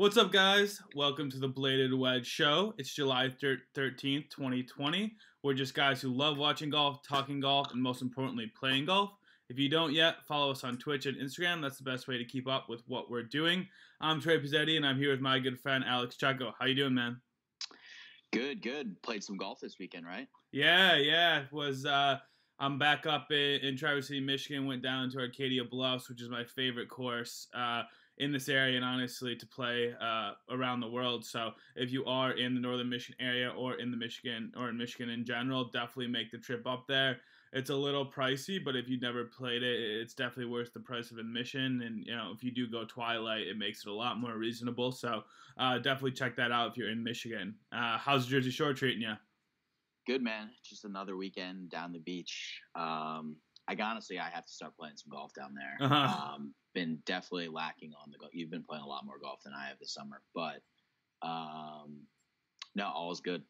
What's up, guys? Welcome to the Bladed Wedge Show. It's July 13th, 2020. We're just guys who love watching golf, talking golf, and most importantly, playing golf. If you don't yet, follow us on Twitch and Instagram. That's the best way to keep up with what we're doing. I'm Trey Pizzetti, and I'm here with my good friend, Alex Chaco. How you doing, man? Good. Played some golf this weekend, right? Yeah. I'm back up in Traverse City, Michigan. Went down to Arcadia Bluffs, which is my favorite course in this area and honestly to play around the world. So if you are in the northern Michigan area or in Michigan in general, definitely make the trip up there. It's a little pricey, but if you've never played it, it's definitely worth the price of admission. And you know, if you do go twilight, it makes it a lot more reasonable. So definitely check that out if you're in Michigan. How's the Jersey Shore treating you? Good, man. Just another weekend down the beach. I have to start playing some golf down there. Uh-huh. Been definitely lacking on the golf. You've been playing a lot more golf than I have this summer, but no, all is good.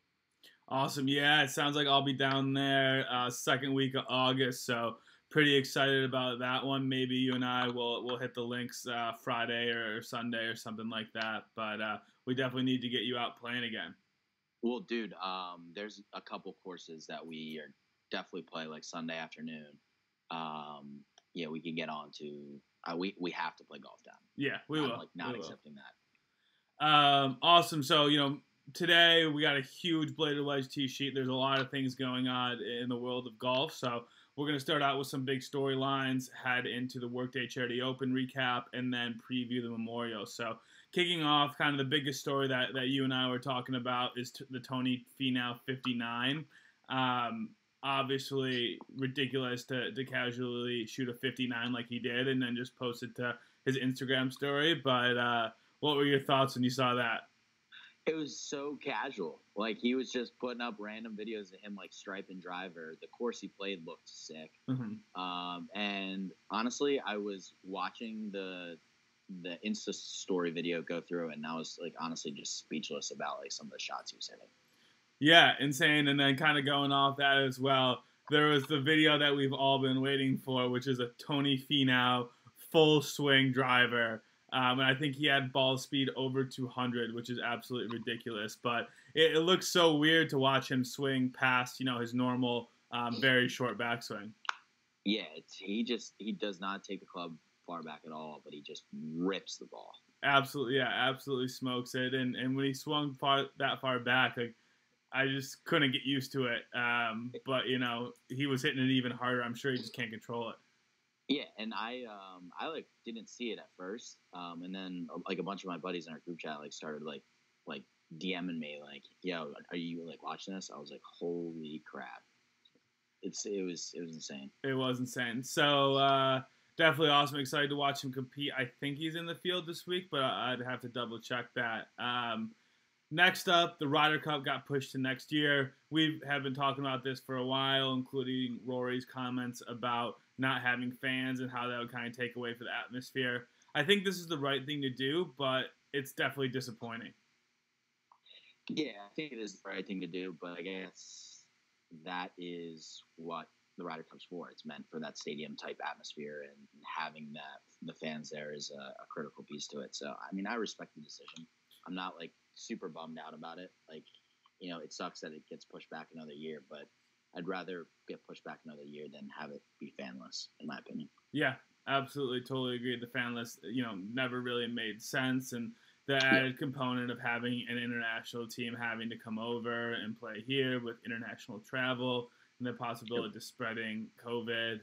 Awesome. Yeah, it sounds like I'll be down there second week of August, so pretty excited about that one. Maybe you and I will hit the links Friday or Sunday or something like that, but we definitely need to get you out playing again. Well, dude, there's a couple courses that we are definitely play like Sunday afternoon. Yeah, we can get on to we have to play golf down. Yeah, we will. I'm like not accepting that. Awesome. So, you know, today we got a huge Bladed Wedge tee sheet. There's a lot of things going on in the world of golf. So we're going to start out with some big storylines, head into the Workday Charity Open recap, and then preview the Memorial. So kicking off, kind of the biggest story that you and I were talking about is the Tony Finau 59. Obviously ridiculous to casually shoot a 59 like he did and then just post it to his Instagram story. But what were your thoughts when you saw that? It was so casual. Like, he was just putting up random videos of him, like, striping driver. The course he played looked sick. Mm-hmm. And honestly, I was watching the Insta story video go through, and I was, like, honestly just speechless about, like, some of the shots he was hitting. Yeah, insane. And then kind of going off that as well, there was the video that we've all been waiting for, which is a Tony Finau full swing driver. And I think he had ball speed over 200, which is absolutely ridiculous. But it looks so weird to watch him swing past, you know, his normal very short backswing. Yeah, he does not take the club far back at all, but he just rips the ball. Absolutely, yeah, absolutely smokes it. And when he swung that far back, like, I just couldn't get used to it. But, you know, he was hitting it even harder. I'm sure he just can't control it. Yeah, and I like didn't see it at first. And then like a bunch of my buddies in our group chat like started like DMing me like, "Yo, are you like watching this?" I was like, "Holy crap." It was insane. It was insane. So, definitely awesome. Excited to watch him compete. I think he's in the field this week, but I'd have to double check that. Next up, the Ryder Cup got pushed to next year. We have been talking about this for a while, including Rory's comments about not having fans and how that would kind of take away for the atmosphere. I think this is the right thing to do, but it's definitely disappointing. Yeah, I think it is the right thing to do, but I guess that is what the Ryder Cup's for. It's meant for that stadium-type atmosphere, and having the fans there is a critical piece to it. So, I mean, I respect the decision. I'm not, like, super bummed out about it. Like, you know, it sucks that it gets pushed back another year, but I'd rather get pushed back another year than have it be fanless, in my opinion. Yeah, absolutely. Totally agree. The fanless, you know, never really made sense. And the added component of having an international team having to come over and play here with international travel and the possibility of spreading COVID.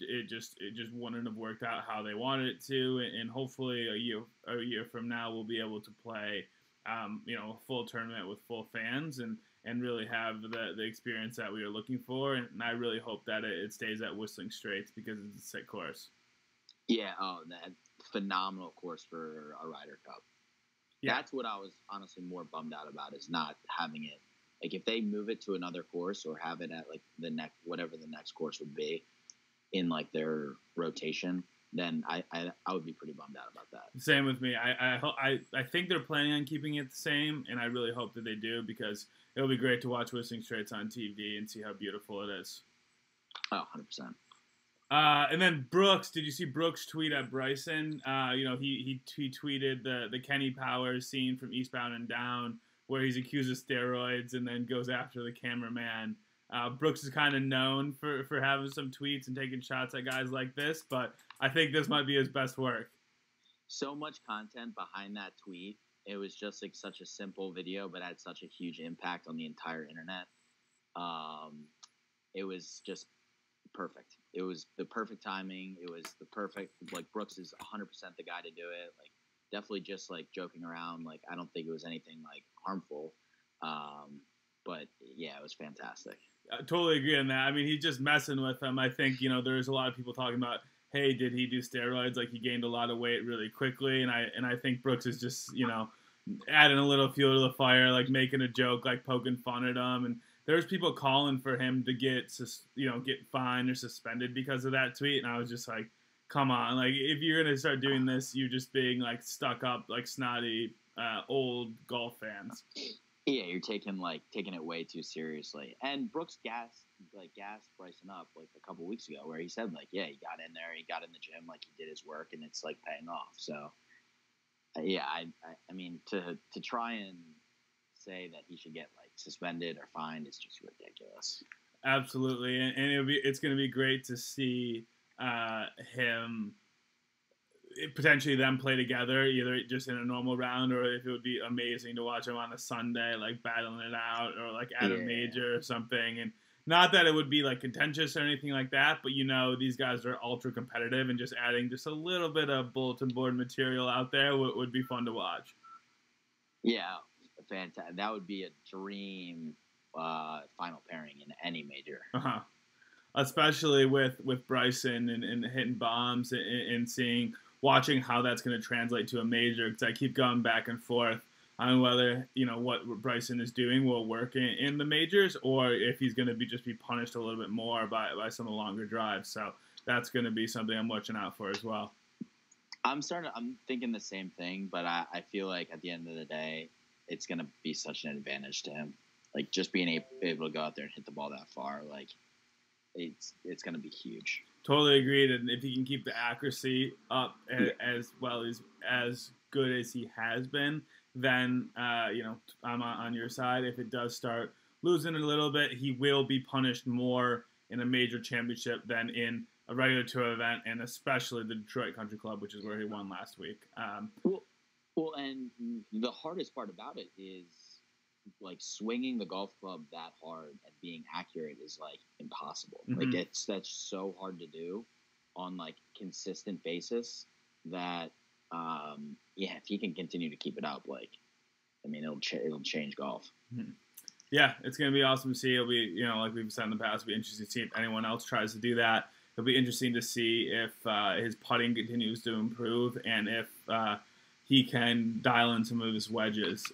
It just wouldn't have worked out how they wanted it to, and hopefully a year from now we'll be able to play, you know, a full tournament with full fans and really have the experience that we are looking for. And I really hope that it stays at Whistling Straits because it's a sick course. Yeah, that phenomenal course for a Ryder Cup. Yeah. That's what I was honestly more bummed out about, is not having it. Like, if they move it to another course or have it at like the next, whatever the next course would be, in like their rotation, then I would be pretty bummed out about that. Same with me. I think they're planning on keeping it the same, and I really hope that they do, because it'll be great to watch Whistling Straits on TV and see how beautiful it is. Oh, 100%. And then Brooks, did you see Brooks tweet at Bryson? He tweeted the Kenny Powers scene from Eastbound and Down where he's accused of steroids and then goes after the cameraman. Brooks is kind of known for having some tweets and taking shots at guys like this, but I think this might be his best work. So much content behind that tweet. It was just like such a simple video, but had such a huge impact on the entire internet. It was just perfect. It was the perfect timing. It was the perfect, like, Brooks is 100% the guy to do it. Like, definitely just like joking around. Like, I don't think it was anything like harmful. But yeah, it was fantastic. I totally agree on that. I mean, he's just messing with them. I think, you know, there's a lot of people talking about, hey, did he do steroids? Like, he gained a lot of weight really quickly. And I think Brooks is just, you know, adding a little fuel to the fire, like making a joke, like poking fun at him. And there's people calling for him to get fined or suspended because of that tweet. And I was just like, come on. Like, if you're going to start doing this, you're just being like stuck up, like snotty, old golf fans. Yeah, you're taking it way too seriously. And Brooks gassed Bryson up like a couple weeks ago, where he said like, yeah, he got in there, he got in the gym, like he did his work, and it's like paying off. So yeah, I mean, to try and say that he should get like suspended or fined is just ridiculous. Absolutely, and it's going to be great to see him. Potentially them play together, either just in a normal round, or if it would be amazing to watch them on a Sunday, like battling it out, or like at a major or something. And not that it would be like contentious or anything like that, but you know, these guys are ultra competitive, and just adding just a little bit of bulletin board material out there would be fun to watch. Yeah, fantastic. That would be a dream final pairing in any major. Uh-huh. Especially with Bryson and hitting bombs and seeing, watching how that's going to translate to a major, because I keep going back and forth on whether, you know, what Bryson is doing will work in the majors, or if he's going to be punished a little bit more by some of the longer drives. So that's going to be something I'm watching out for as well. I'm thinking the same thing, but I feel like at the end of the day, it's going to be such an advantage to him. Like, just being able to go out there and hit the ball that far, like, it's going to be huge. Totally agreed, and if he can keep the accuracy up as well as good as he has been, then I'm on your side. If it does start losing a little bit, he will be punished more in a major championship than in a regular tour event, and especially the Detroit Country Club, which is where he won last week. Well, and the hardest part about it is, like, swinging the golf club that hard and being accurate is like impossible. Mm-hmm. Like, that's so hard to do on like consistent basis that if he can continue to keep it up, like, I mean, it'll change golf. Mm-hmm. Yeah, it's gonna be awesome to see. It'll be, you know, like we've said in the past, it'll be interesting to see if anyone else tries to do that. It'll be interesting to see if his putting continues to improve, and if he can dial in some of his wedges.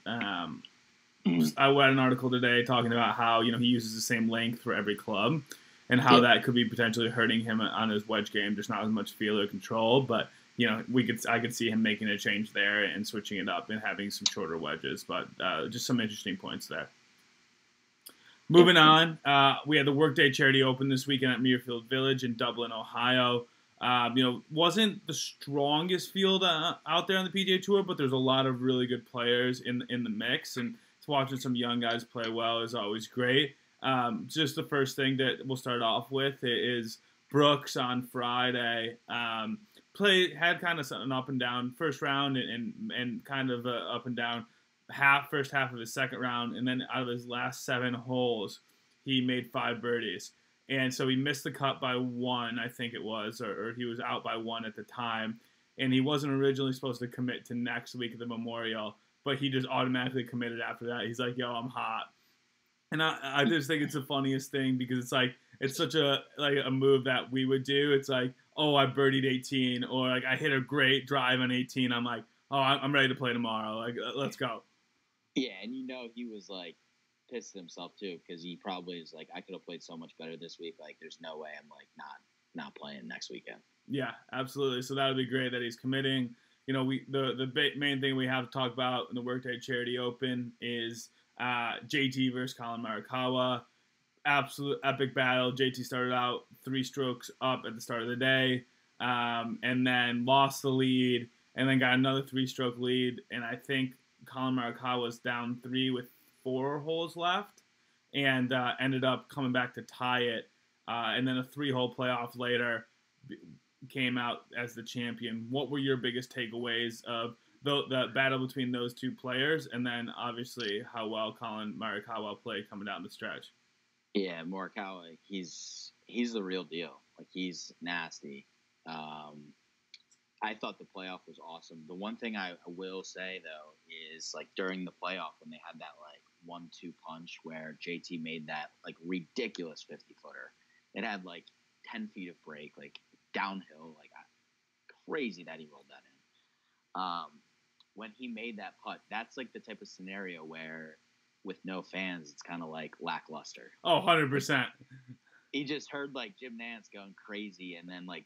I read an article today talking about how, you know, he uses the same length for every club, and how that could be potentially hurting him on his wedge game, just not as much feel or control. But, you know, I could see him making a change there and switching it up and having some shorter wedges. But just some interesting points there. Moving on, we had the Workday Charity Open this weekend at Muirfield Village in Dublin, Ohio. Wasn't the strongest field out there on the PGA Tour, but there's a lot of really good players in the mix, and watching some young guys play well is always great. Just the first thing that we'll start off with is Brooks on Friday. Had kind of an up and down first round, and kind of a up and down first half of his second round, and then out of his last 7 holes, he made 5 birdies, and so he missed the cut by 1, I think it was, or he was out by 1 at the time, and he wasn't originally supposed to commit to next week at the Memorial. But he just automatically committed after that. He's like, yo, I'm hot. And I just think it's the funniest thing, because it's like, it's such a move that we would do. It's like, oh, I birdied 18, or like, I hit a great drive on 18. I'm like, oh, I'm ready to play tomorrow. Like, let's go. Yeah, and you know he was like pissed at himself too, because he probably is like, I could have played so much better this week. Like, there's no way I'm like not playing next weekend. Yeah, absolutely. So that would be great that he's committing. You know, the main thing we have to talk about in the Workday Charity Open is JT versus Collin Morikawa. absolute epic battle. JT started out 3 strokes up at the start of the day, and then lost the lead, and then got another 3-stroke lead. And I think Collin Morikawa was down 3 with 4 holes left, and ended up coming back to tie it. And then a 3-hole playoff later came out as the champion. What were your biggest takeaways of the battle between those two players, and then obviously how well Collin Morikawa played coming down the stretch? Yeah, Morikawa, he's the real deal. Like, he's nasty. I thought the playoff was awesome. The one thing I will say, though, is, like, during the playoff when they had that, like, 1-2 punch where JT made that, like, ridiculous 50-footer, it had, like, 10 feet of break, like, downhill. Like, crazy that he rolled that in. When he made that putt, that's, like, the type of scenario where with no fans, it's kind of, like, lackluster. Oh, 100%. He just heard, like, Jim Nance going crazy and then, like,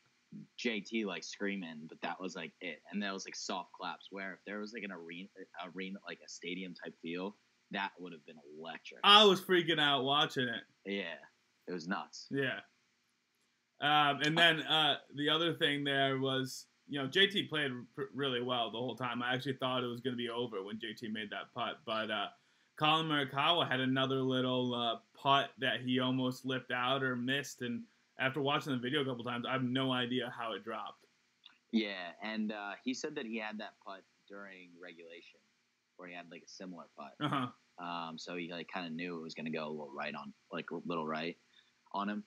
JT, like, screaming, but that was, like, it. And that was, like, soft claps where if there was, like, an arena like a stadium-type feel, that would have been electric. I was freaking out watching it. Yeah. It was nuts. Yeah. And then the other thing there was, you know, JT played really well the whole time. I actually thought it was going to be over when JT made that putt, but Collin Morikawa had another little putt that he almost lipped out or missed, and after watching the video a couple times, I have no idea how it dropped. Yeah, and he said that he had that putt during regulation, where he had like a similar putt. Uh-huh. So he like kind of knew it was going to go a little right on, like a little right on him.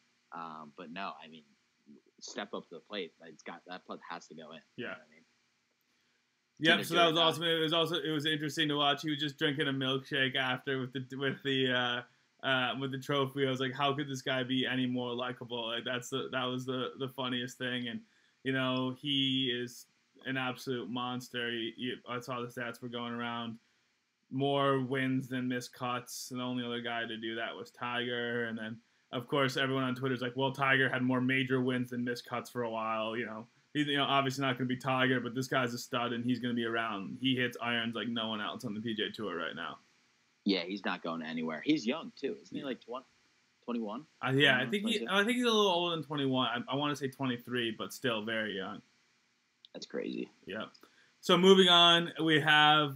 But no, I mean, step up to the plate. It's got that putt has to go in. Yeah. You know what I mean? Yep, so that was awesome. It was interesting to watch. He was just drinking a milkshake after with the trophy. I was like, how could this guy be any more likable? Like, that was the funniest thing. And you know, he is an absolute monster. I saw the stats were going around. More wins than missed cuts. And the only other guy to do that was Tiger. And then of course everyone on Twitter is like, well, Tiger had more major wins than missed cuts for a while. You know. He's, you know, obviously not going to be Tiger, but this guy's a stud, and he's going to be around. He hits irons like no one else on the PGA Tour right now. Yeah, he's not going anywhere. He's young too, isn't he? Like 21. Yeah, I think he's a little older than 21. I want to say 23, but still very young. That's crazy. Yeah. So moving on, we have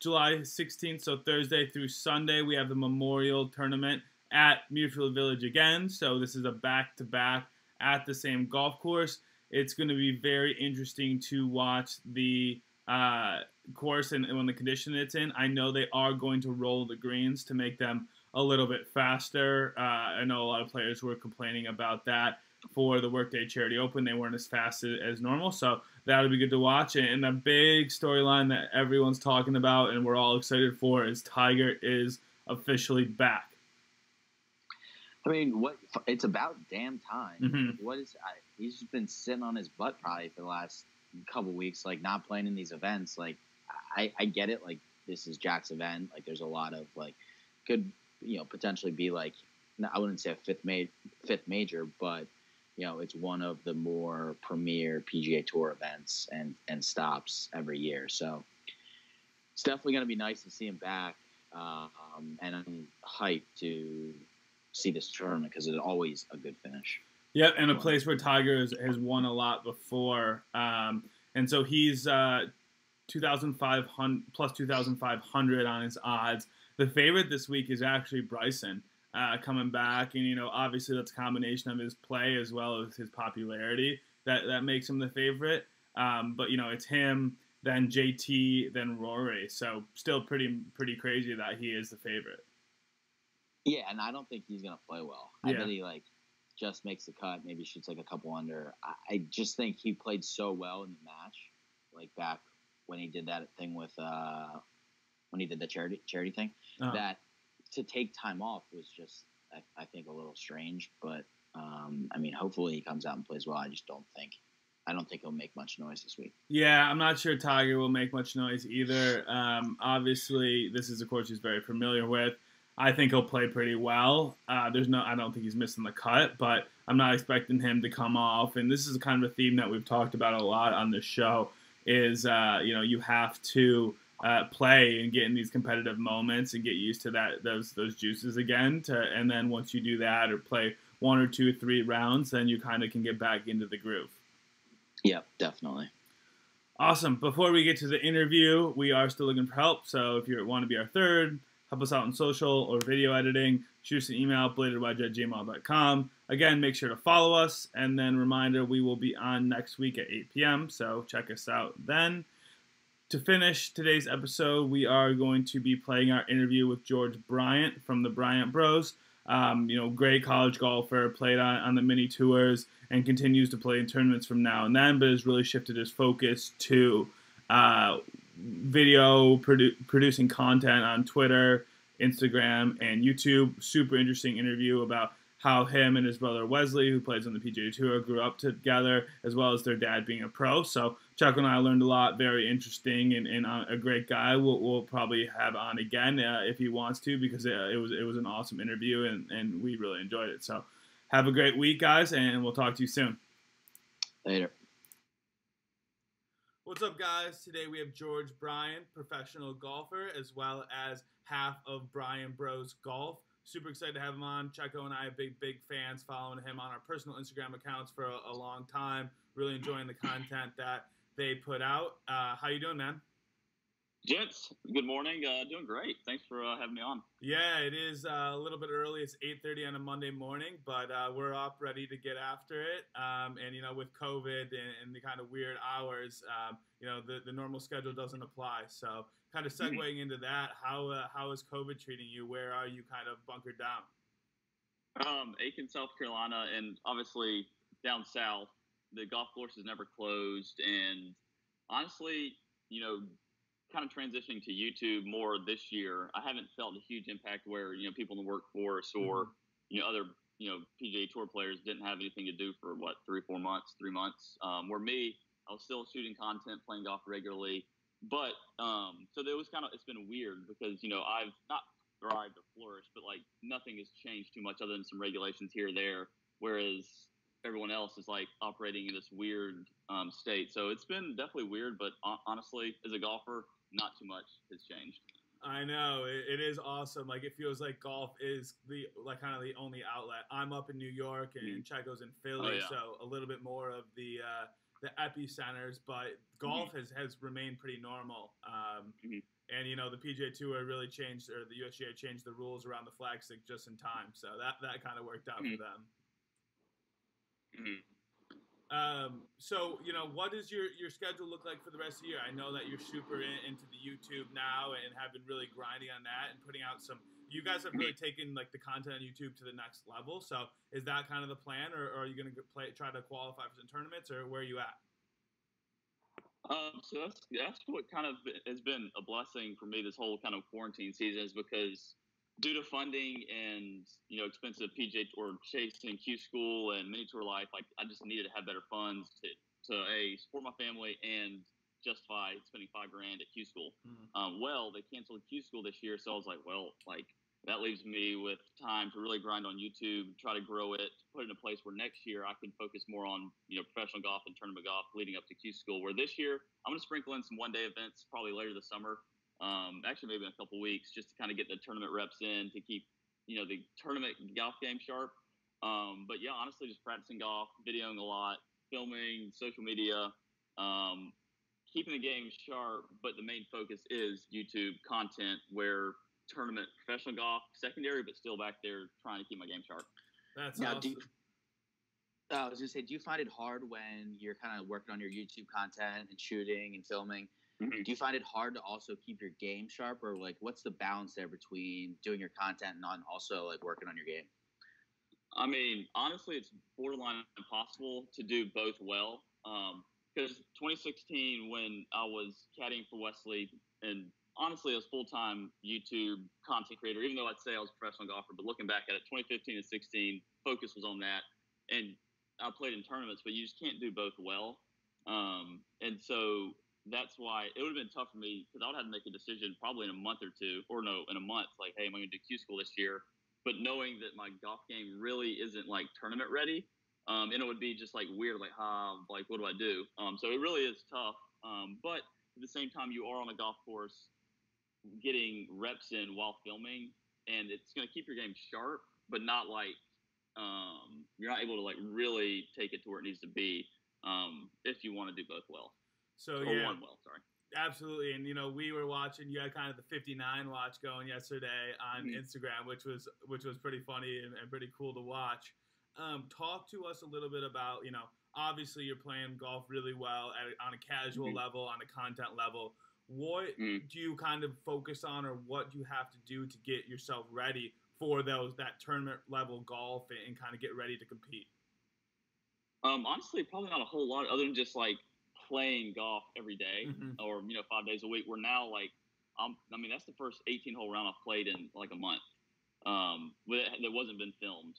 July 16th, so Thursday through Sunday, we have the Memorial Tournament at Mutual Village again. So this is a back-to-back at the same golf course. It's going to be very interesting to watch the course and when the condition it's in. I know they are going to roll the greens to make them a little bit faster. I know a lot of players were complaining about that for the Workday Charity Open. They weren't as fast as normal, so that'll be good to watch. And the big storyline that everyone's talking about and we're all excited for is Tiger is officially back. I mean, it's about damn time. Mm-hmm. He's just been sitting on his butt probably for the last couple weeks, like not playing in these events. Like, I get it. Like, this is Jack's event. Like, there's a lot of like, could you know potentially be like, I wouldn't say a fifth major, but you know, it's one of the more premier PGA Tour events and stops every year. So it's definitely gonna be nice to see him back, and I'm hyped to see this tournament because it's always a good finish. Yep, and a place where Tiger has won a lot before. And so he's 2,500 plus 2,500 on his odds. The favorite this week is actually Bryson coming back. And, you know, obviously that's a combination of his play as well as his popularity that makes him the favorite. But, you know, it's him, then JT, then Rory. So still pretty crazy that he is the favorite. Yeah, and I don't think he's going to play well. I bet he, like, just makes the cut, maybe shoots, like, a couple under. I just think he played so well in the match, like, back when he did that thing with when he did the charity thing, that to take time off was just, I think, a little strange. But, I mean, hopefully he comes out and plays well. I just don't think. I don't think he'll make much noise this week. Yeah, I'm not sure Tiger will make much noise either. Obviously, this is a course he's very familiar with. I think he'll play pretty well. I don't think he's missing the cut, but I'm not expecting him to come off. And this is kind of a theme that we've talked about a lot on this show is, you know, you have to play and get in these competitive moments and get used to that those juices again. And then once you do that or play 1 or 2 or 3 rounds, then you kind of can get back into the groove. Yeah, definitely. Awesome. Before we get to the interview, we are still looking for help. So if you want to be our third, help us out in social or video editing, shoot us an email, bladedwedge@gmail.com. Again, make sure to follow us. And then reminder, we will be on next week at 8 p.m. So check us out then. To finish today's episode, we are going to be playing our interview with George Bryan from the Bryan Bros. Great college golfer, played on the mini tours and continues to play in tournaments from now and then, but has really shifted his focus to video producing content on Twitter, Instagram, and YouTube. Super interesting interview about how him and his brother Wesley, who plays on the PGA Tour, grew up together, as well as their dad being a pro. So Chuck and I learned a lot, very interesting, and a great guy. We'll probably have on again if he wants to, because it was an awesome interview, and we really enjoyed it. So have a great week, guys, and we'll talk to you soon. Later. What's up, guys? Today we have George Bryan, professional golfer, as well as half of Bryan Bros Golf. Super excited to have him on. Chaco and I are big fans, following him on our personal Instagram accounts for a long time. Really enjoying the content that they put out. How you doing, man? Gents, good morning. Doing great. Thanks for having me on. Yeah, it is a little bit early. It's 8:30 on a Monday morning, but we're up ready to get after it. With COVID and the kind of weird hours, the normal schedule doesn't apply. So kind of segueing into that, how is COVID treating you? Where are you kind of bunkered down? Aiken, South Carolina, and obviously down south, the golf course is never closed. And honestly, kind of transitioning to YouTube more this year, I haven't felt a huge impact where, people in the workforce or, other, PGA Tour players didn't have anything to do for what, 3 months. Where me, I was still shooting content, playing golf regularly, but, so there was it's been weird because, I've not thrived or flourished, but like nothing has changed too much other than some regulations here or there. Whereas everyone else is like operating in this weird, state. So it's been definitely weird, but honestly, as a golfer, not too much has changed. I know. It is awesome. Like, it feels like golf is the only outlet. I'm up in New York and Chaco's in Philly, So a little bit more of the epicenters, but golf has remained pretty normal. And, the PGA Tour really changed, or the USGA changed the rules around the flagstick just in time. So that kind of worked out for them. What does your schedule look like for the rest of the year? I know that you're super into the YouTube now and have been really grinding on that and putting out you guys have really taken like the content on YouTube to the next level. So is that kind of the plan, or are you going to try to qualify for some tournaments, or where are you at? So that's what kind of has been a blessing for me this whole kind of quarantine season, is because due to funding and, expensive PGA Tour chasing Q school and mini tour life, like I just needed to have better funds to support my family and justify spending $5,000 at Q school. They canceled Q school this year. So I was like, that leaves me with time to really grind on YouTube, try to grow it, put it in a place where next year I can focus more on, professional golf and tournament golf leading up to Q school, where this year I'm going to sprinkle in some one-day events probably later this summer. Actually maybe in a couple weeks, just to kind of get the tournament reps in to keep, the tournament golf game sharp. Honestly, just practicing golf, videoing a lot, filming, social media, keeping the game sharp. But the main focus is YouTube content, where tournament, professional golf, secondary, but still back there trying to keep my game sharp. That's awesome. I was going to say, do you find it hard when you're kind of working on your YouTube content and shooting and filming? Do you find it hard to also keep your game sharp, or like what's the balance there between doing your content and also like working on your game? I mean, honestly, it's borderline impossible to do both well. Because 2016, when I was caddying for Wesley, and honestly, I was full-time YouTube content creator, even though I'd say I was a professional golfer. But looking back at it, 2015 and 16, focus was on that. And I played in tournaments, but you just can't do both well. And so that's why it would have been tough for me, because I would have to make a decision probably in a month, like, hey, am I going to do Q school this year? But knowing that my golf game really isn't like tournament ready, and it would be just like weird, like, what do I do? So it really is tough. But at the same time you are on a golf course getting reps in while filming, and it's going to keep your game sharp, but not like you're not able to like really take it to where it needs to be if you want to do both well. So yeah, one well, sorry. Absolutely, and you know we were watching. You had kind of the 59 watch going yesterday on Instagram, which was pretty funny and pretty cool to watch. Talk to us a little bit about, you know, obviously you're playing golf really well on a casual level, on a content level. What do you kind of focus on, or what do you have to do to get yourself ready for that tournament level golf and kind of get ready to compete? Honestly, probably not a whole lot other than just like playing golf every day or, you know, 5 days a week. We're now like, I mean, that's the first 18-hole round I've played in like a month. That wasn't been filmed.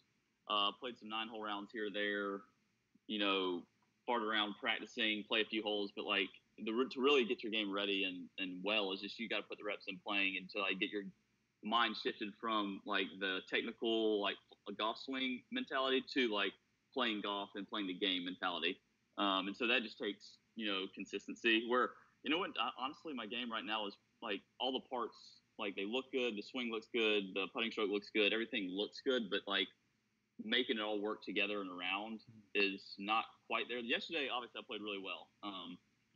Played some 9-hole rounds here or there, you know, fart around practicing, play a few holes. But like to really get your game ready and well is just you got to put the reps in playing until I get your mind shifted from like the technical, like a golf swing mentality to like playing golf and playing the game mentality. And so that just takes, you know, consistency where, you know what, honestly, my game right now is like all the parts, like they look good. The swing looks good. The putting stroke looks good. Everything looks good. But like making it all work together and around is not quite there. Yesterday, obviously I played really well.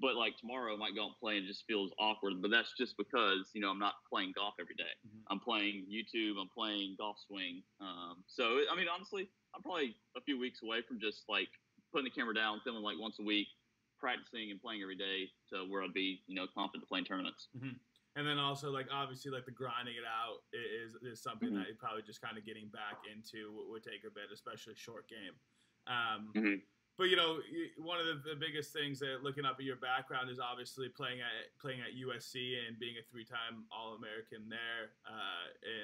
But like tomorrow I might go and play and it just feels awkward, but that's just because, you know, I'm not playing golf every day. I'm playing YouTube. I'm playing golf swing. So, I mean, honestly, I'm probably a few weeks away from just like putting the camera down, filming like once a week, practicing and playing every day to where I'd be, you know, confident playing tournaments. And then also, like, obviously, like, the grinding it out is something that you're probably just kind of getting back into would take a bit, especially short game. But, you know, one of the biggest things that looking up at your background is obviously playing at USC and being a three-time All-American there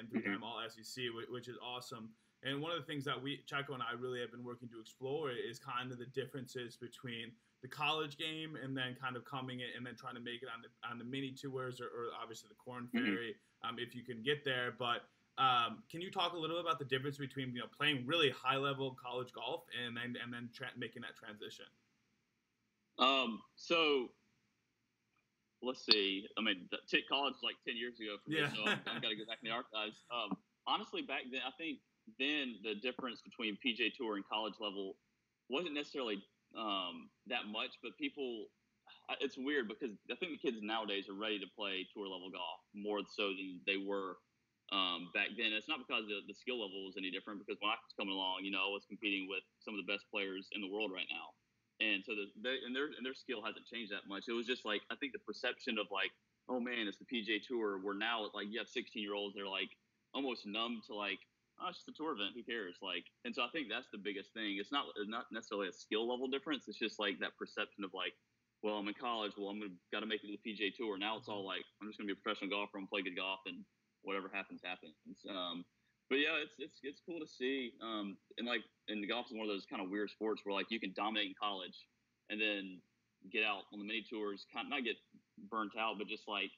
and three-time All-SEC, which is awesome. And one of the things that Chaco and I really have been working to explore is kind of the differences between the college game and then kind of coming in and then trying to make it on the mini tours or obviously the Corn Ferry if you can get there. But can you talk a little about the difference between, you know, playing really high level college golf and then making that transition? So let's see. I mean, college was like 10 years ago for me, so I've got to go back in the archives. Honestly, back then, I think then the difference between PGA Tour and college level wasn't necessarily that much, but it's weird because I think the kids nowadays are ready to play tour level golf more so than they were back then. And it's not because the skill level was any different, because when I was coming along, you know, I was competing with some of the best players in the world right now, and so their skill hasn't changed that much. It was just like, I think the perception of like, oh man, it's the PGA Tour, where now it's like you have 16-year-olds, they're like almost numb to like, oh, it's just a tour event, who cares? Like, and so I think that's the biggest thing. It's not necessarily a skill level difference. It's just like that perception of like, well, I'm in college, well, I'm going to got to make it to the PGA Tour. Now it's all like, I'm just going to be a professional golfer and play good golf, and whatever happens, happens. But yeah, it's cool to see. And golf is one of those kind of weird sports where like you can dominate in college and then get out on the mini tours, kind of not get burnt out, but just like,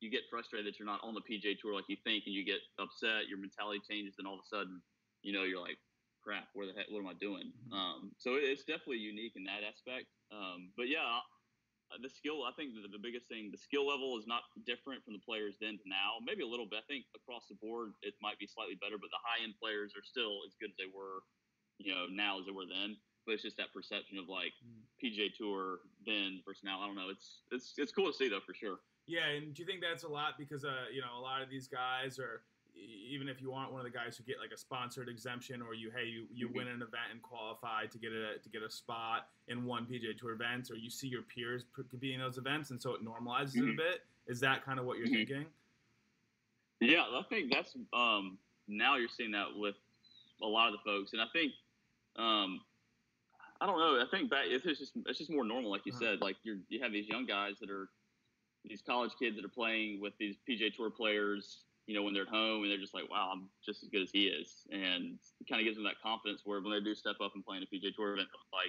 you get frustrated that you're not on the PGA Tour like you think, and you get upset, your mentality changes, and all of a sudden, you know, you're like, crap, where the heck, what am I doing? So it's definitely unique in that aspect. But yeah, the skill, I think the biggest thing, the skill level is not different from the players then to now, maybe a little bit. I think across the board, it might be slightly better, but the high end players are still as good as they were, you know, now as they were then. But it's just that perception of like PGA Tour then versus now. I don't know. It's cool to see though, for sure. Yeah, and do you think that's a lot because, you know, a lot of these guys, or even if you aren't one of the guys who get like a sponsored exemption, or you win an event and qualify to get a spot in one PGA Tour event, or you see your peers be in those events, and so it normalizes it a bit? Is that kind of what you're thinking? Yeah, I think that's now you're seeing that with a lot of the folks, and I think I don't know. I think back it's just more normal, like you said. Like you have these young guys that are, these college kids that are playing with these PGA Tour players, you know, when they're at home, and they're just like, wow, I'm just as good as he is. And it kind of gives them that confidence where when they do step up and play in a PGA Tour event, like,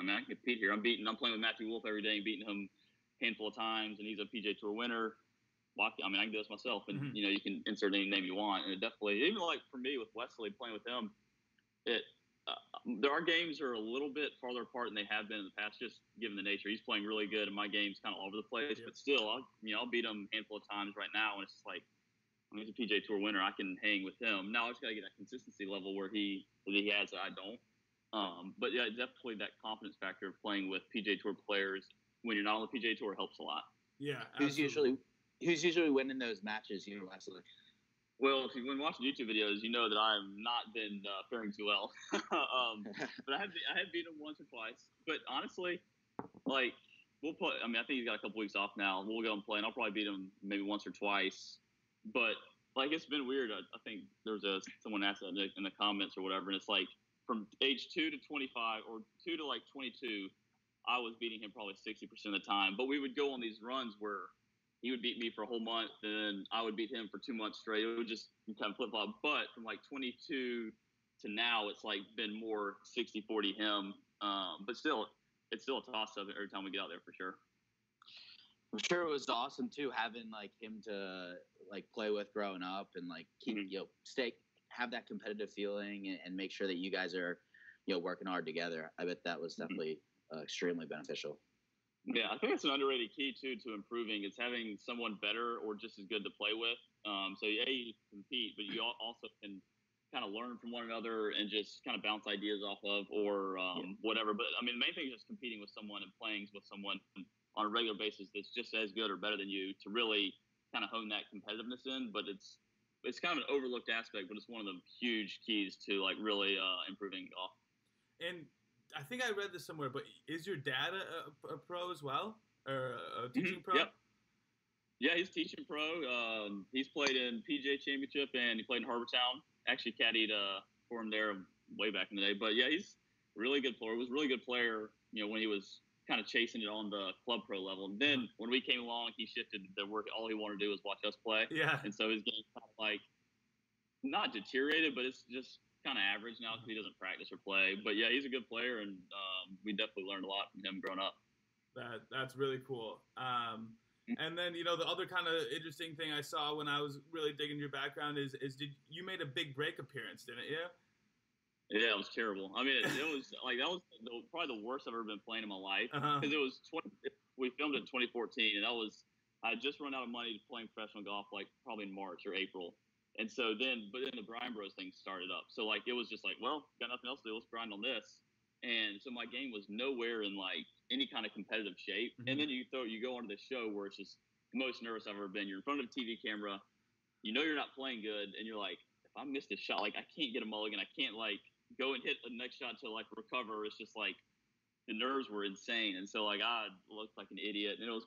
I mean, I can compete here. I'm playing with Matthew Wolff every day and beating him a handful of times, and he's a PGA Tour winner. Well, I mean, I can do this myself. And, you know, you can insert any name you want. And it definitely, even like for me with Wesley, playing with him, Our games are a little bit farther apart than they have been in the past, just given the nature. He's playing really good, and my game's kind of all over the place. Yeah. But still, I'll beat him a handful of times right now, and it's just like, when he's a PGA Tour winner, I can hang with him. Now I just got to get that consistency level where he has that I don't. But yeah, definitely that confidence factor of playing with PGA Tour players when you're not on the PGA Tour helps a lot. Yeah, absolutely. Who's usually winning those matches here, Wesley? Well, if you've been watching YouTube videos, you know that I have not been faring too well. But I have beaten him once or twice. But honestly, we'll put. I mean, I think he's got a couple weeks off now. We'll go and play, and I'll probably beat him maybe once or twice. But it's been weird. I think there was someone asked that in the comments or whatever, and it's like from age 2 to 25 or 2 to 22, I was beating him probably 60% of the time. But we would go on these runs where he would beat me for a whole month, and I would beat him for 2 months straight. It would just kind of flip-flop. But from, 22 to now, it's, been more 60-40 him. But still, it's still a toss-up every time we get out there for sure. I'm sure it was awesome, too, having, him to, play with growing up and, keep, mm-hmm. Have that competitive feeling and make sure that you guys are, working hard together. I bet that was definitely extremely beneficial. Yeah, I think it's an underrated key, too, to improving. It's having someone better or just as good to play with. You compete, but you also can kind of learn from one another and just kind of bounce ideas off of or whatever. But, the main thing is just competing with someone and playing with someone on a regular basis that's just as good or better than you to really kind of hone that competitiveness in. But it's kind of an overlooked aspect, but it's one of the huge keys to, really improving golf. And I think I read this somewhere, but is your dad a pro as well, or a teaching pro? Yep. Yeah, he's teaching pro. He's played in PGA Championship, and he played in Harbortown. Actually caddied for him there way back in the day. But, yeah, he's a really good player. He was a really good player, when he was kind of chasing it on the club pro level. And then when we came along, he shifted the work. All he wanted to do was watch us play. Yeah. And so his game's kind of, not deteriorated, but it's just – kind of average now because he doesn't practice or play. But, yeah, he's a good player, and we definitely learned a lot from him growing up. That's really cool. And then, the other kind of interesting thing I saw when I was really digging your background is you made a Big Break appearance, didn't you? Yeah, it was terrible. It was that was probably the worst I've ever been playing in my life because it was we filmed it in 2014, and that was – I had just run out of money playing professional golf probably in March or April. And so then the Bryan Bros thing started up. So, it was just got nothing else to do. Let's grind on this. And so my game was nowhere in, any kind of competitive shape. Mm-hmm. And then you go onto the show where it's just the most nervous I've ever been. You're in front of a TV camera. You're not playing good. And you're if I miss this shot, I can't get a mulligan. I can't, go and hit the next shot to, recover. It's just, the nerves were insane. And so, I looked like an idiot. And it was,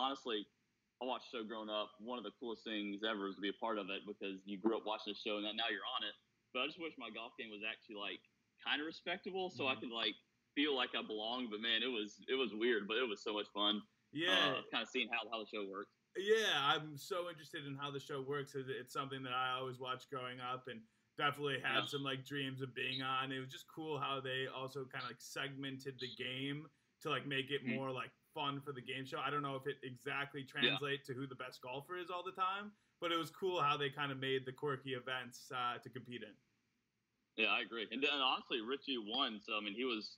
honestly – I watched the show growing up. One of the coolest things ever is to be a part of it because you grew up watching the show and now you're on it. But I just wish my golf game was actually kind of respectable so I could feel like I belonged. But man, it was weird, but it was so much fun. Yeah, kind of seeing how the show works. Yeah, I'm so interested in how the show works. It's something that I always watched growing up and definitely had some dreams of being on. It was just cool how they also kind of segmented the game to make it more fun for the game show. I don't know if it exactly translates to who the best golfer is all the time, but it was cool how they kind of made the quirky events to compete in. Yeah, I agree. And honestly, Richie won. So, he was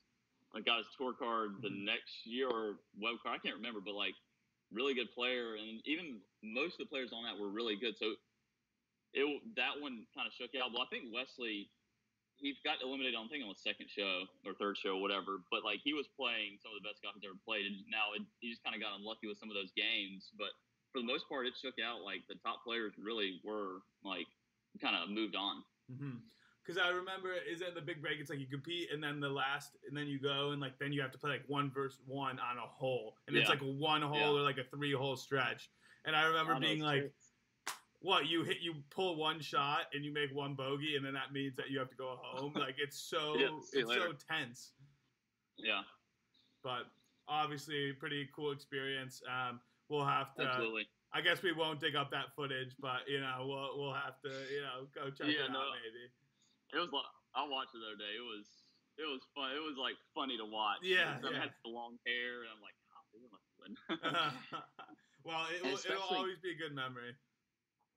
got his tour card the next year or web card. I can't remember, but really good player. And even most of the players on that were really good. So that one kind of shook out. Well, I think Wesley, he got eliminated on the second show or third show or whatever, but he was playing some of the best golf he's ever played, and now he just kind of got unlucky with some of those games. But for the most part, it shook out the top players really were kind of moved on. Because I remember is at the Big Break, it's you compete and then you go and then you have to play 1 versus 1 on a hole, and it's a 1 hole or a 3 hole stretch. And I remember being what you pull 1 shot and you make 1 bogey, and then that means that you have to go home. It's so it's so tense. Yeah, but obviously pretty cool experience. We'll have to. Absolutely. I guess we won't dig up that footage, but we'll have to go check it out maybe. It was I watched it the other day. It was fun. It was funny to watch. Yeah, I had the long hair, and I'm like, oh, this is my win. Well, it'll always be a good memory.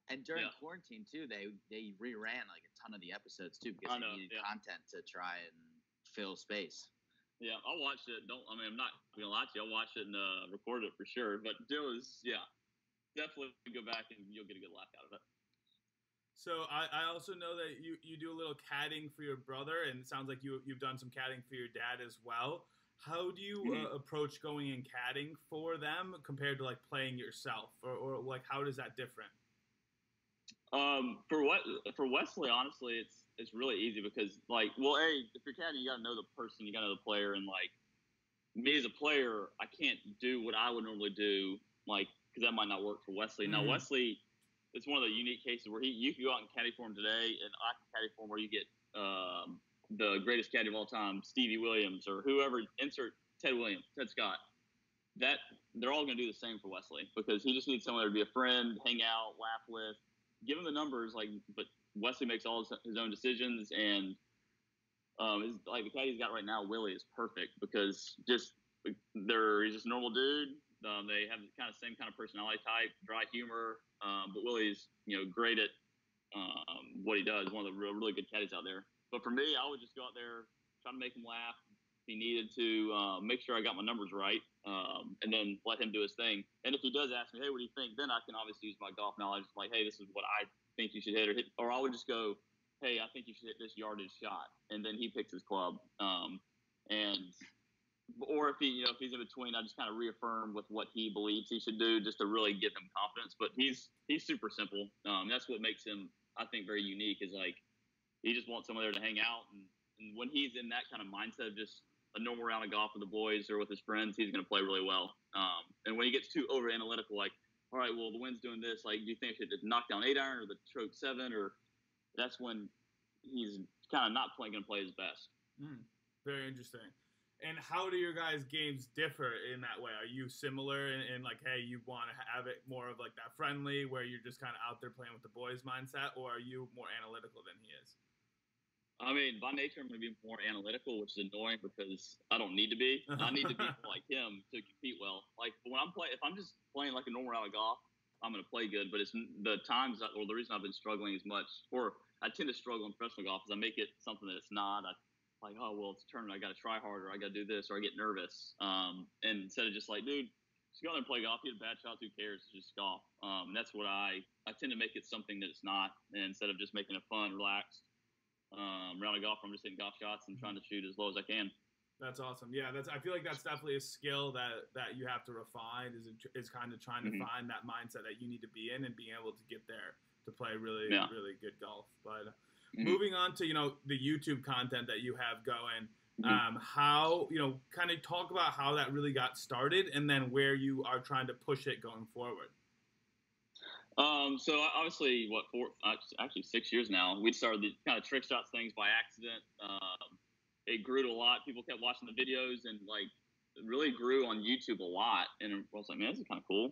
And during quarantine too, they reran like a ton of the episodes too, because they needed content to try and fill space. Yeah, I watched it. I'm not gonna lie to you. I watched it and recorded it for sure. But it was, definitely go back and you'll get a good laugh out of it. So I also know that you do a little caddying for your brother, and it sounds like you've done some caddying for your dad as well. How do you approach going and caddying for them compared to like playing yourself, or like how is that different? For Wesley, honestly, it's really easy because, like, well, hey, if you're caddying, you got to know the person, you got to know the player, and, like, me as a player, I can't do what I would normally do, like, because that might not work for Wesley. Mm-hmm. Now, Wesley, it's one of the unique cases where you can go out and caddy for him today, and I can caddy for him where you get the greatest caddy of all time, Stevie Williams, or whoever, insert Ted Williams, Ted Scott. That they're all going to do the same for Wesley because he just needs someone to be a friend, hang out, laugh with. Give him the numbers, like, but Wesley makes all his own decisions, and like the caddy he's got right now, Willie, is perfect because he's just a normal dude. They have the same kind of personality type, dry humor, but Willie's great at what he does. One of the really good caddies out there. But for me, I would just go out there, try to make him laugh if he needed to, make sure I got my numbers right, and then let him do his thing. And if he does ask me, hey, what do you think? Then I can obviously use my golf knowledge. Like, hey, this is what I think you should hit. Or I would just go, hey, I think you should hit this yardage shot. And then he picks his club. Or if he, if he's in between, I just kind of reaffirm with what he believes he should do just to really give him confidence. But he's super simple. That's what makes him, I think, very unique is, like, he just wants someone there to hang out. And when he's in that kind of mindset of just a normal round of golf with the boys or with his friends, he's going to play really well. And when he gets too over-analytical, like, all right, well, the wind's doing this. Like, do you think I should knock down 8-iron or the stroke 7? Or that's when he's kind of not going to play his best. Very interesting. And how do your guys' games differ in that way? Are you similar in like, hey, you want to have it more of like that friendly where you're just kind of out there playing with the boys mindset, or are you more analytical than he is? I mean, by nature, I'm going to be more analytical, which is annoying because I don't need to be. I need to be like him to compete well. Like, when I'm playing, if I'm just playing like a normal round of golf, I'm going to play good. But it's the times that, or the reason I've been struggling as much, or I tend to struggle in professional golf, is I make it something that it's not. I like, oh, well, it's a tournament. I got to try harder. I got to do this, or I get nervous. And instead of just like, dude, just go out there and play golf. You had a bad shot. Who cares? It's just golf. That's what I tend to make it something that it's not. And instead of just making it fun, relaxed, round of golf, I'm just hitting golf shots and trying to shoot as low as I can. That's awesome. Yeah, I feel like that's definitely a skill that you have to refine, is kind of trying to find that mindset that you need to be in and being able to get there to play really, really good golf. But moving on to, the YouTube content that you have going, how, kind of talk about how that really got started and then where you are trying to push it going forward. So obviously, 6 years now, we started these kind of trick shots things by accident. It grew to a lot. People kept watching the videos and like it really grew on YouTube a lot. And I was like, man, this is kind of cool.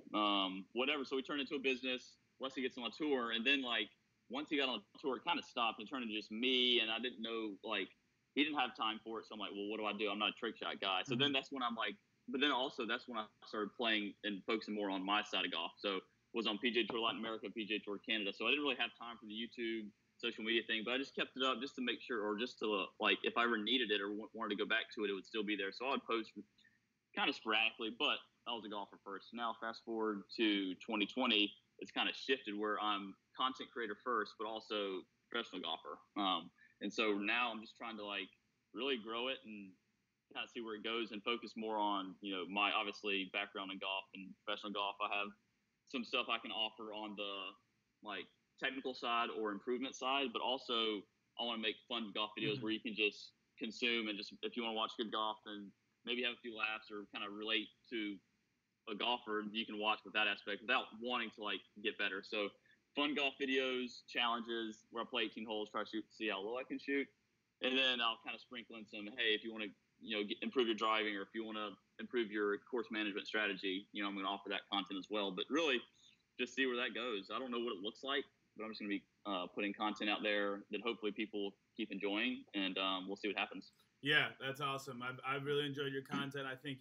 Whatever. So we turned into a business. Wesley gets on a tour. And then like once he got on a tour, it kind of stopped and turned into just me. And I didn't know, like, he didn't have time for it. So I'm like, well, what do? I'm not a trick shot guy. So then that's when I'm like, but then also that's when I started playing and focusing more on my side of golf. So was on PGA Tour Latin America, PGA Tour Canada. So I didn't really have time for the YouTube social media thing, but I just kept it up just to make sure, or just to like, if I ever needed it or wanted to go back to it, it would still be there. So I would post kind of sporadically, but I was a golfer first. Now fast forward to 2020, it's kind of shifted where I'm content creator first, but also professional golfer. And so now I'm just trying to like really grow it and kind of see where it goes and focus more on, my obviously background in golf and professional golf. I have some stuff I can offer on the like technical side or improvement side, but also I want to make fun golf videos where you can just consume and just, if you want to watch good golf and maybe have a few laughs or kind of relate to a golfer, you can watch with that aspect without wanting to like get better. So fun golf videos, challenges where I play 18 holes, try to shoot, see how low I can shoot. And then I'll kind of sprinkle in some, hey, if you want to, improve your driving, or if you want to improve your course management strategy, I'm going to offer that content as well. But really, just see where that goes. I don't know what it looks like, but I'm just going to be putting content out there that hopefully people keep enjoying, and we'll see what happens. Yeah, that's awesome. I really enjoyed your content. I think,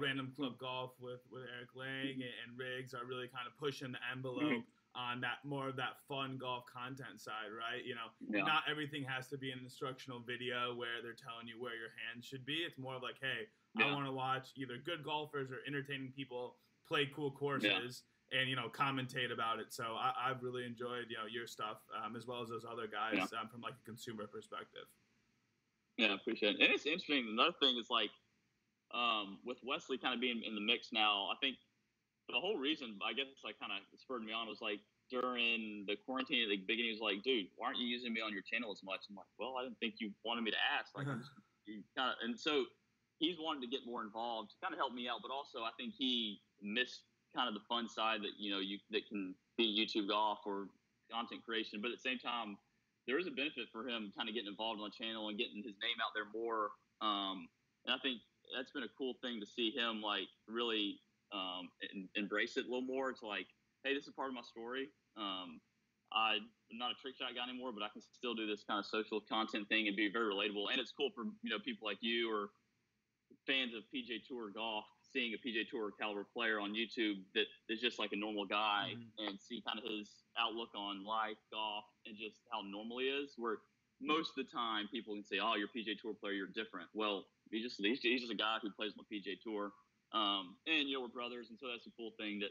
Random Club Golf with Eric Lang and Riggs are really kind of pushing the envelope on that more of that fun golf content side, right? You know, not everything has to be an instructional video where they're telling you where your hands should be. It's more of like, hey, I want to watch either good golfers or entertaining people play cool courses and, you know, commentate about it. So I've really enjoyed, you know, your stuff as well as those other guys from like a consumer perspective. Yeah, I appreciate it. And it's interesting. Another thing is like with Wesley kind of being in the mix now, I think the whole reason, I guess, like kind of spurred me on was like during the quarantine at the beginning, he was like, dude, why aren't you using me on your channel as much? I'm like, well, I didn't think you wanted me to ask. Like, you kind of, and so he's wanted to get more involved, kind of help me out, but also I think he missed kind of the fun side that, you know, you that can be YouTube golf or content creation. But at the same time, there is a benefit for him kind of getting involved on the channel and getting his name out there more. And I think that's been a cool thing to see him like really embrace it a little more. It's like, hey, this is part of my story. I'm not a trick shot guy anymore, but I can still do this kind of social content thing and be very relatable. And it's cool for, you know, people like you or fans of PJ Tour golf, seeing a PJ Tour caliber player on YouTube that is just like a normal guy and see kind of his outlook on life, golf, and just how normal he is, where most of the time people can say, oh, you're a PJ Tour player, you're different. Well, he's just a guy who plays on the PJ Tour. And, you know, we're brothers, and so that's a cool thing that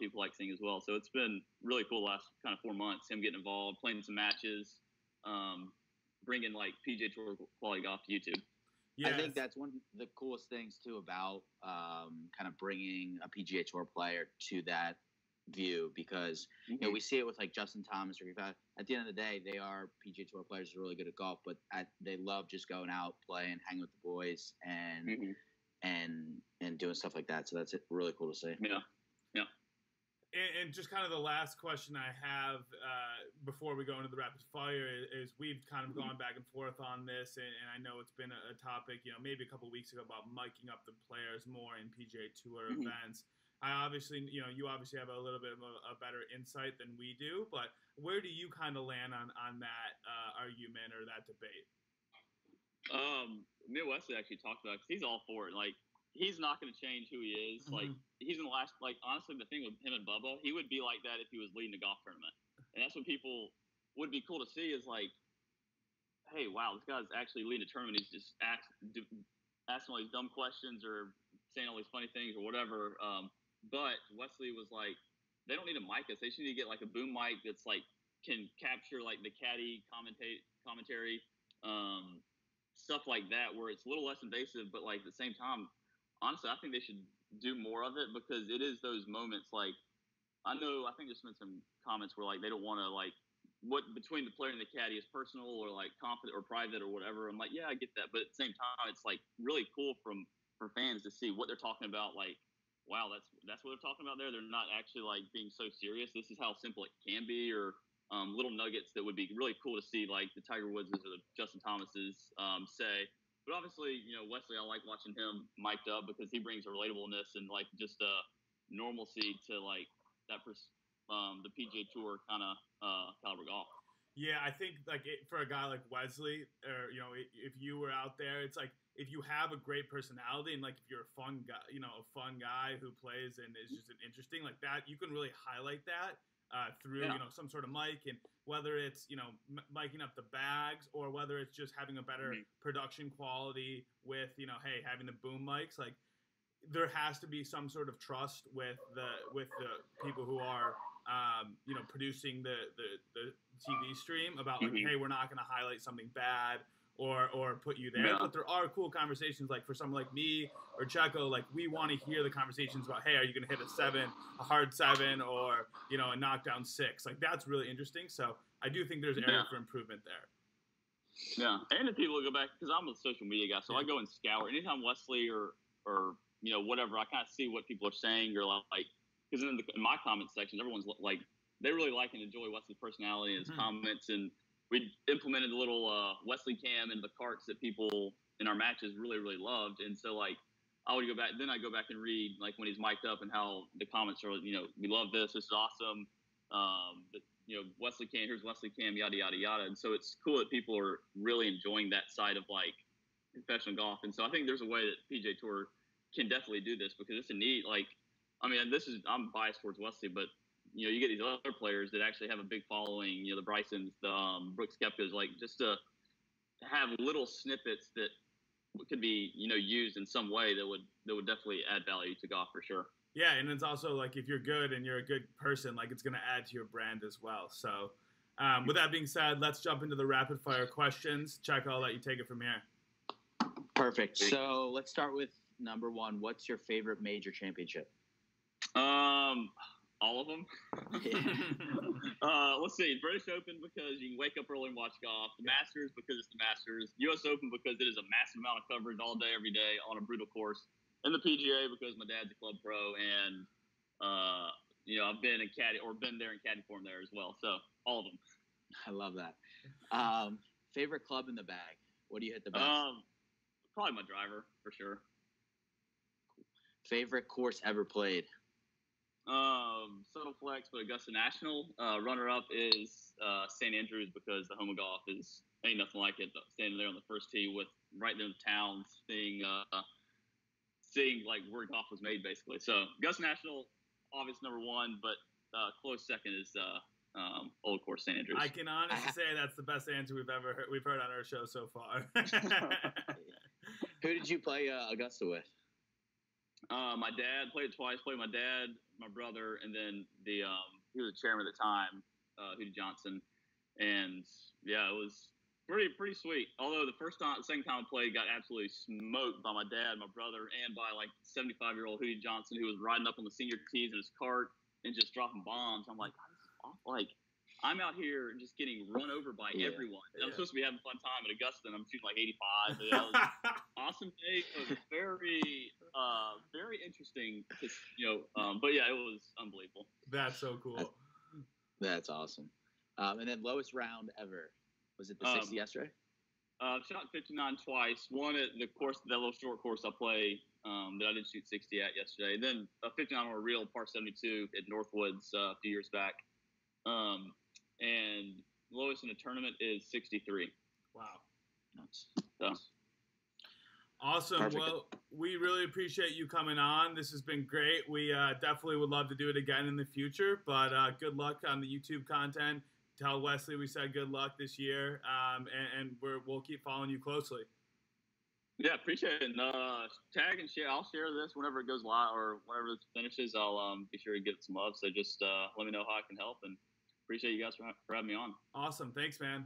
people like seeing as well. So it's been really cool the last kind of 4 months, him getting involved, playing some matches, bringing, like, PJ Tour quality golf to YouTube. Yes. I think that's one of the coolest things, too, about kind of bringing a PGA Tour player to that view because, you know, we see it with, like, Justin Thomas. Or at the end of the day, they are PGA Tour players who are really good at golf, but they love just going out, playing, hanging with the boys, and and doing stuff like that. So that's really cool to see. Yeah. Yeah. And just kind of the last question I have before we go into the rapid fire is we've kind of gone back and forth on this, and I know it's been a topic, you know, maybe a couple of weeks ago about miking up the players more in PGA Tour events. You obviously have a little bit of a better insight than we do, but where do you kind of land on that argument or that debate? Me and Wesley actually talked about it because he's all for it. Like, he's not going to change who he is. Like, he's in the last, like, honestly, the thing with him and Bubba, he would be like that if he was leading a golf tournament. And that's what people would be cool to see is like, hey, wow, this guy's actually leading a tournament. He's just asking all these dumb questions or saying all these funny things or whatever. But Wesley was like, they don't need a mic us. They should need to get like a boom mic that's like can capture like the caddy commentary, stuff like that, where it's a little less invasive, but like at the same time, honestly, I think they should do more of it because it is those moments. Like, I think there's been some comments where like they don't want to like what between the player and the caddy is personal or like confident or private or whatever. I'm like, yeah, I get that, but at the same time, it's like really cool for fans to see what they're talking about. Like, wow, that's what they're talking about there. They're not actually like being so serious. This is how simple it can be, or little nuggets that would be really cool to see, like the Tiger Woods or the Justin Thomases say. But obviously, you know, Wesley, I like watching him mic'd up because he brings a relatableness and, like, just a normalcy to, like, that the PGA Tour kind of caliber golf. Yeah, I think, like, for a guy like Wesley, or, you know, if you were out there, it's like if you have a great personality and, like, if you're a fun guy, you know, a fun guy who plays and is just an interesting like that, you can really highlight that through, you know, some sort of mic and whether it's, you know, miking up the bags or whether it's just having a better production quality with, you know, hey, having the boom mics, like there has to be some sort of trust with the people who are, you know, producing the TV stream about like, hey, we're not going to highlight something bad or put you there. But there are cool conversations like for someone like me or Chaco, like we want to hear the conversations about, hey, are you going to hit a seven, a hard seven, or, you know, a knockdown six? Like that's really interesting. So I do think there's an area for improvement there. Yeah. And if people go back, because I'm a social media guy, so I go and scour. Anytime Wesley or you know, whatever, I kind of see what people are saying or like, because in my comment section, everyone's like, they really like and enjoy Wesley's personality and his comments and, we implemented a little Wesley cam in the carts that people in our matches really, really loved. And so, like, I would go back. Then I go back and read, like, when he's mic'd up and how the comments are, you know, we love this. This is awesome. But, you know, Wesley cam, here's Wesley cam, yada, yada, yada. And so it's cool that people are really enjoying that side of, like, professional golf. And so I think there's a way that PJ Tour can definitely do this because it's a need. Like, I mean, I'm biased towards Wesley, but you know, you get these other players that actually have a big following, you know, the Brysons, the Brooks Koepkas, like just to have little snippets that could be, you know, used in some way that would definitely add value to golf for sure. Yeah, and it's also like if you're good and you're a good person, like it's going to add to your brand as well. So with that being said, let's jump into the rapid fire questions. Chaco, I'll let you take it from here. Perfect. So let's start with number one. What's your favorite major championship? All of them. Let's see. British Open because you can wake up early and watch golf. The Masters because it's the Masters. U.S. Open because it is a massive amount of coverage all day, every day on a brutal course. And the PGA because my dad's a club pro and, you know, I've been in caddy or been there in caddy form there as well. So all of them. I love that. Favorite club in the bag. What do you hit the best? Probably my driver for sure. Favorite course ever played? Subtle flex, but Augusta National. Runner-up is St. Andrews because the home of golf is ain't nothing like it. Standing there on the first tee with right there in the town, seeing like where golf was made basically. So Augusta National, obvious number one, but close second is Old Course St. Andrews. I can honestly say that's the best answer we've heard on our show so far. Who did you play Augusta with? My dad played twice. Played my dad, my brother, and then the he was the chairman at the time, Hootie Johnson, and yeah, it was pretty sweet. Although the second time I played, got absolutely smoked by my dad, my brother, and by like 75-year-old Hootie Johnson, who was riding up on the senior tees in his cart and just dropping bombs. I'm like, I'm out here just getting run over by everyone. And I'm supposed to be having a fun time at Augusta, and I'm shooting like 85. It was awesome day. It was very, very interesting. But yeah, it was unbelievable. That's so cool. That's awesome. And then lowest round ever. Was it the 60 yesterday? Shot 59 twice. One at the course, that little short course I play that I didn't shoot 60 at yesterday. And then a 59 on a real par 72 at Northwoods a few years back. And lowest in the tournament is 63. Wow. So. Awesome. Perfect. Well, we really appreciate you coming on. This has been great. We definitely would love to do it again in the future, but good luck on the YouTube content. Tell Wesley we said good luck this year, and we'll keep following you closely. Yeah, appreciate it. And, tag and share. I'll share this whenever it goes live or whenever this finishes. I'll be sure to get some love. So just let me know how I can help, and appreciate you guys for having me on. Awesome. Thanks, man.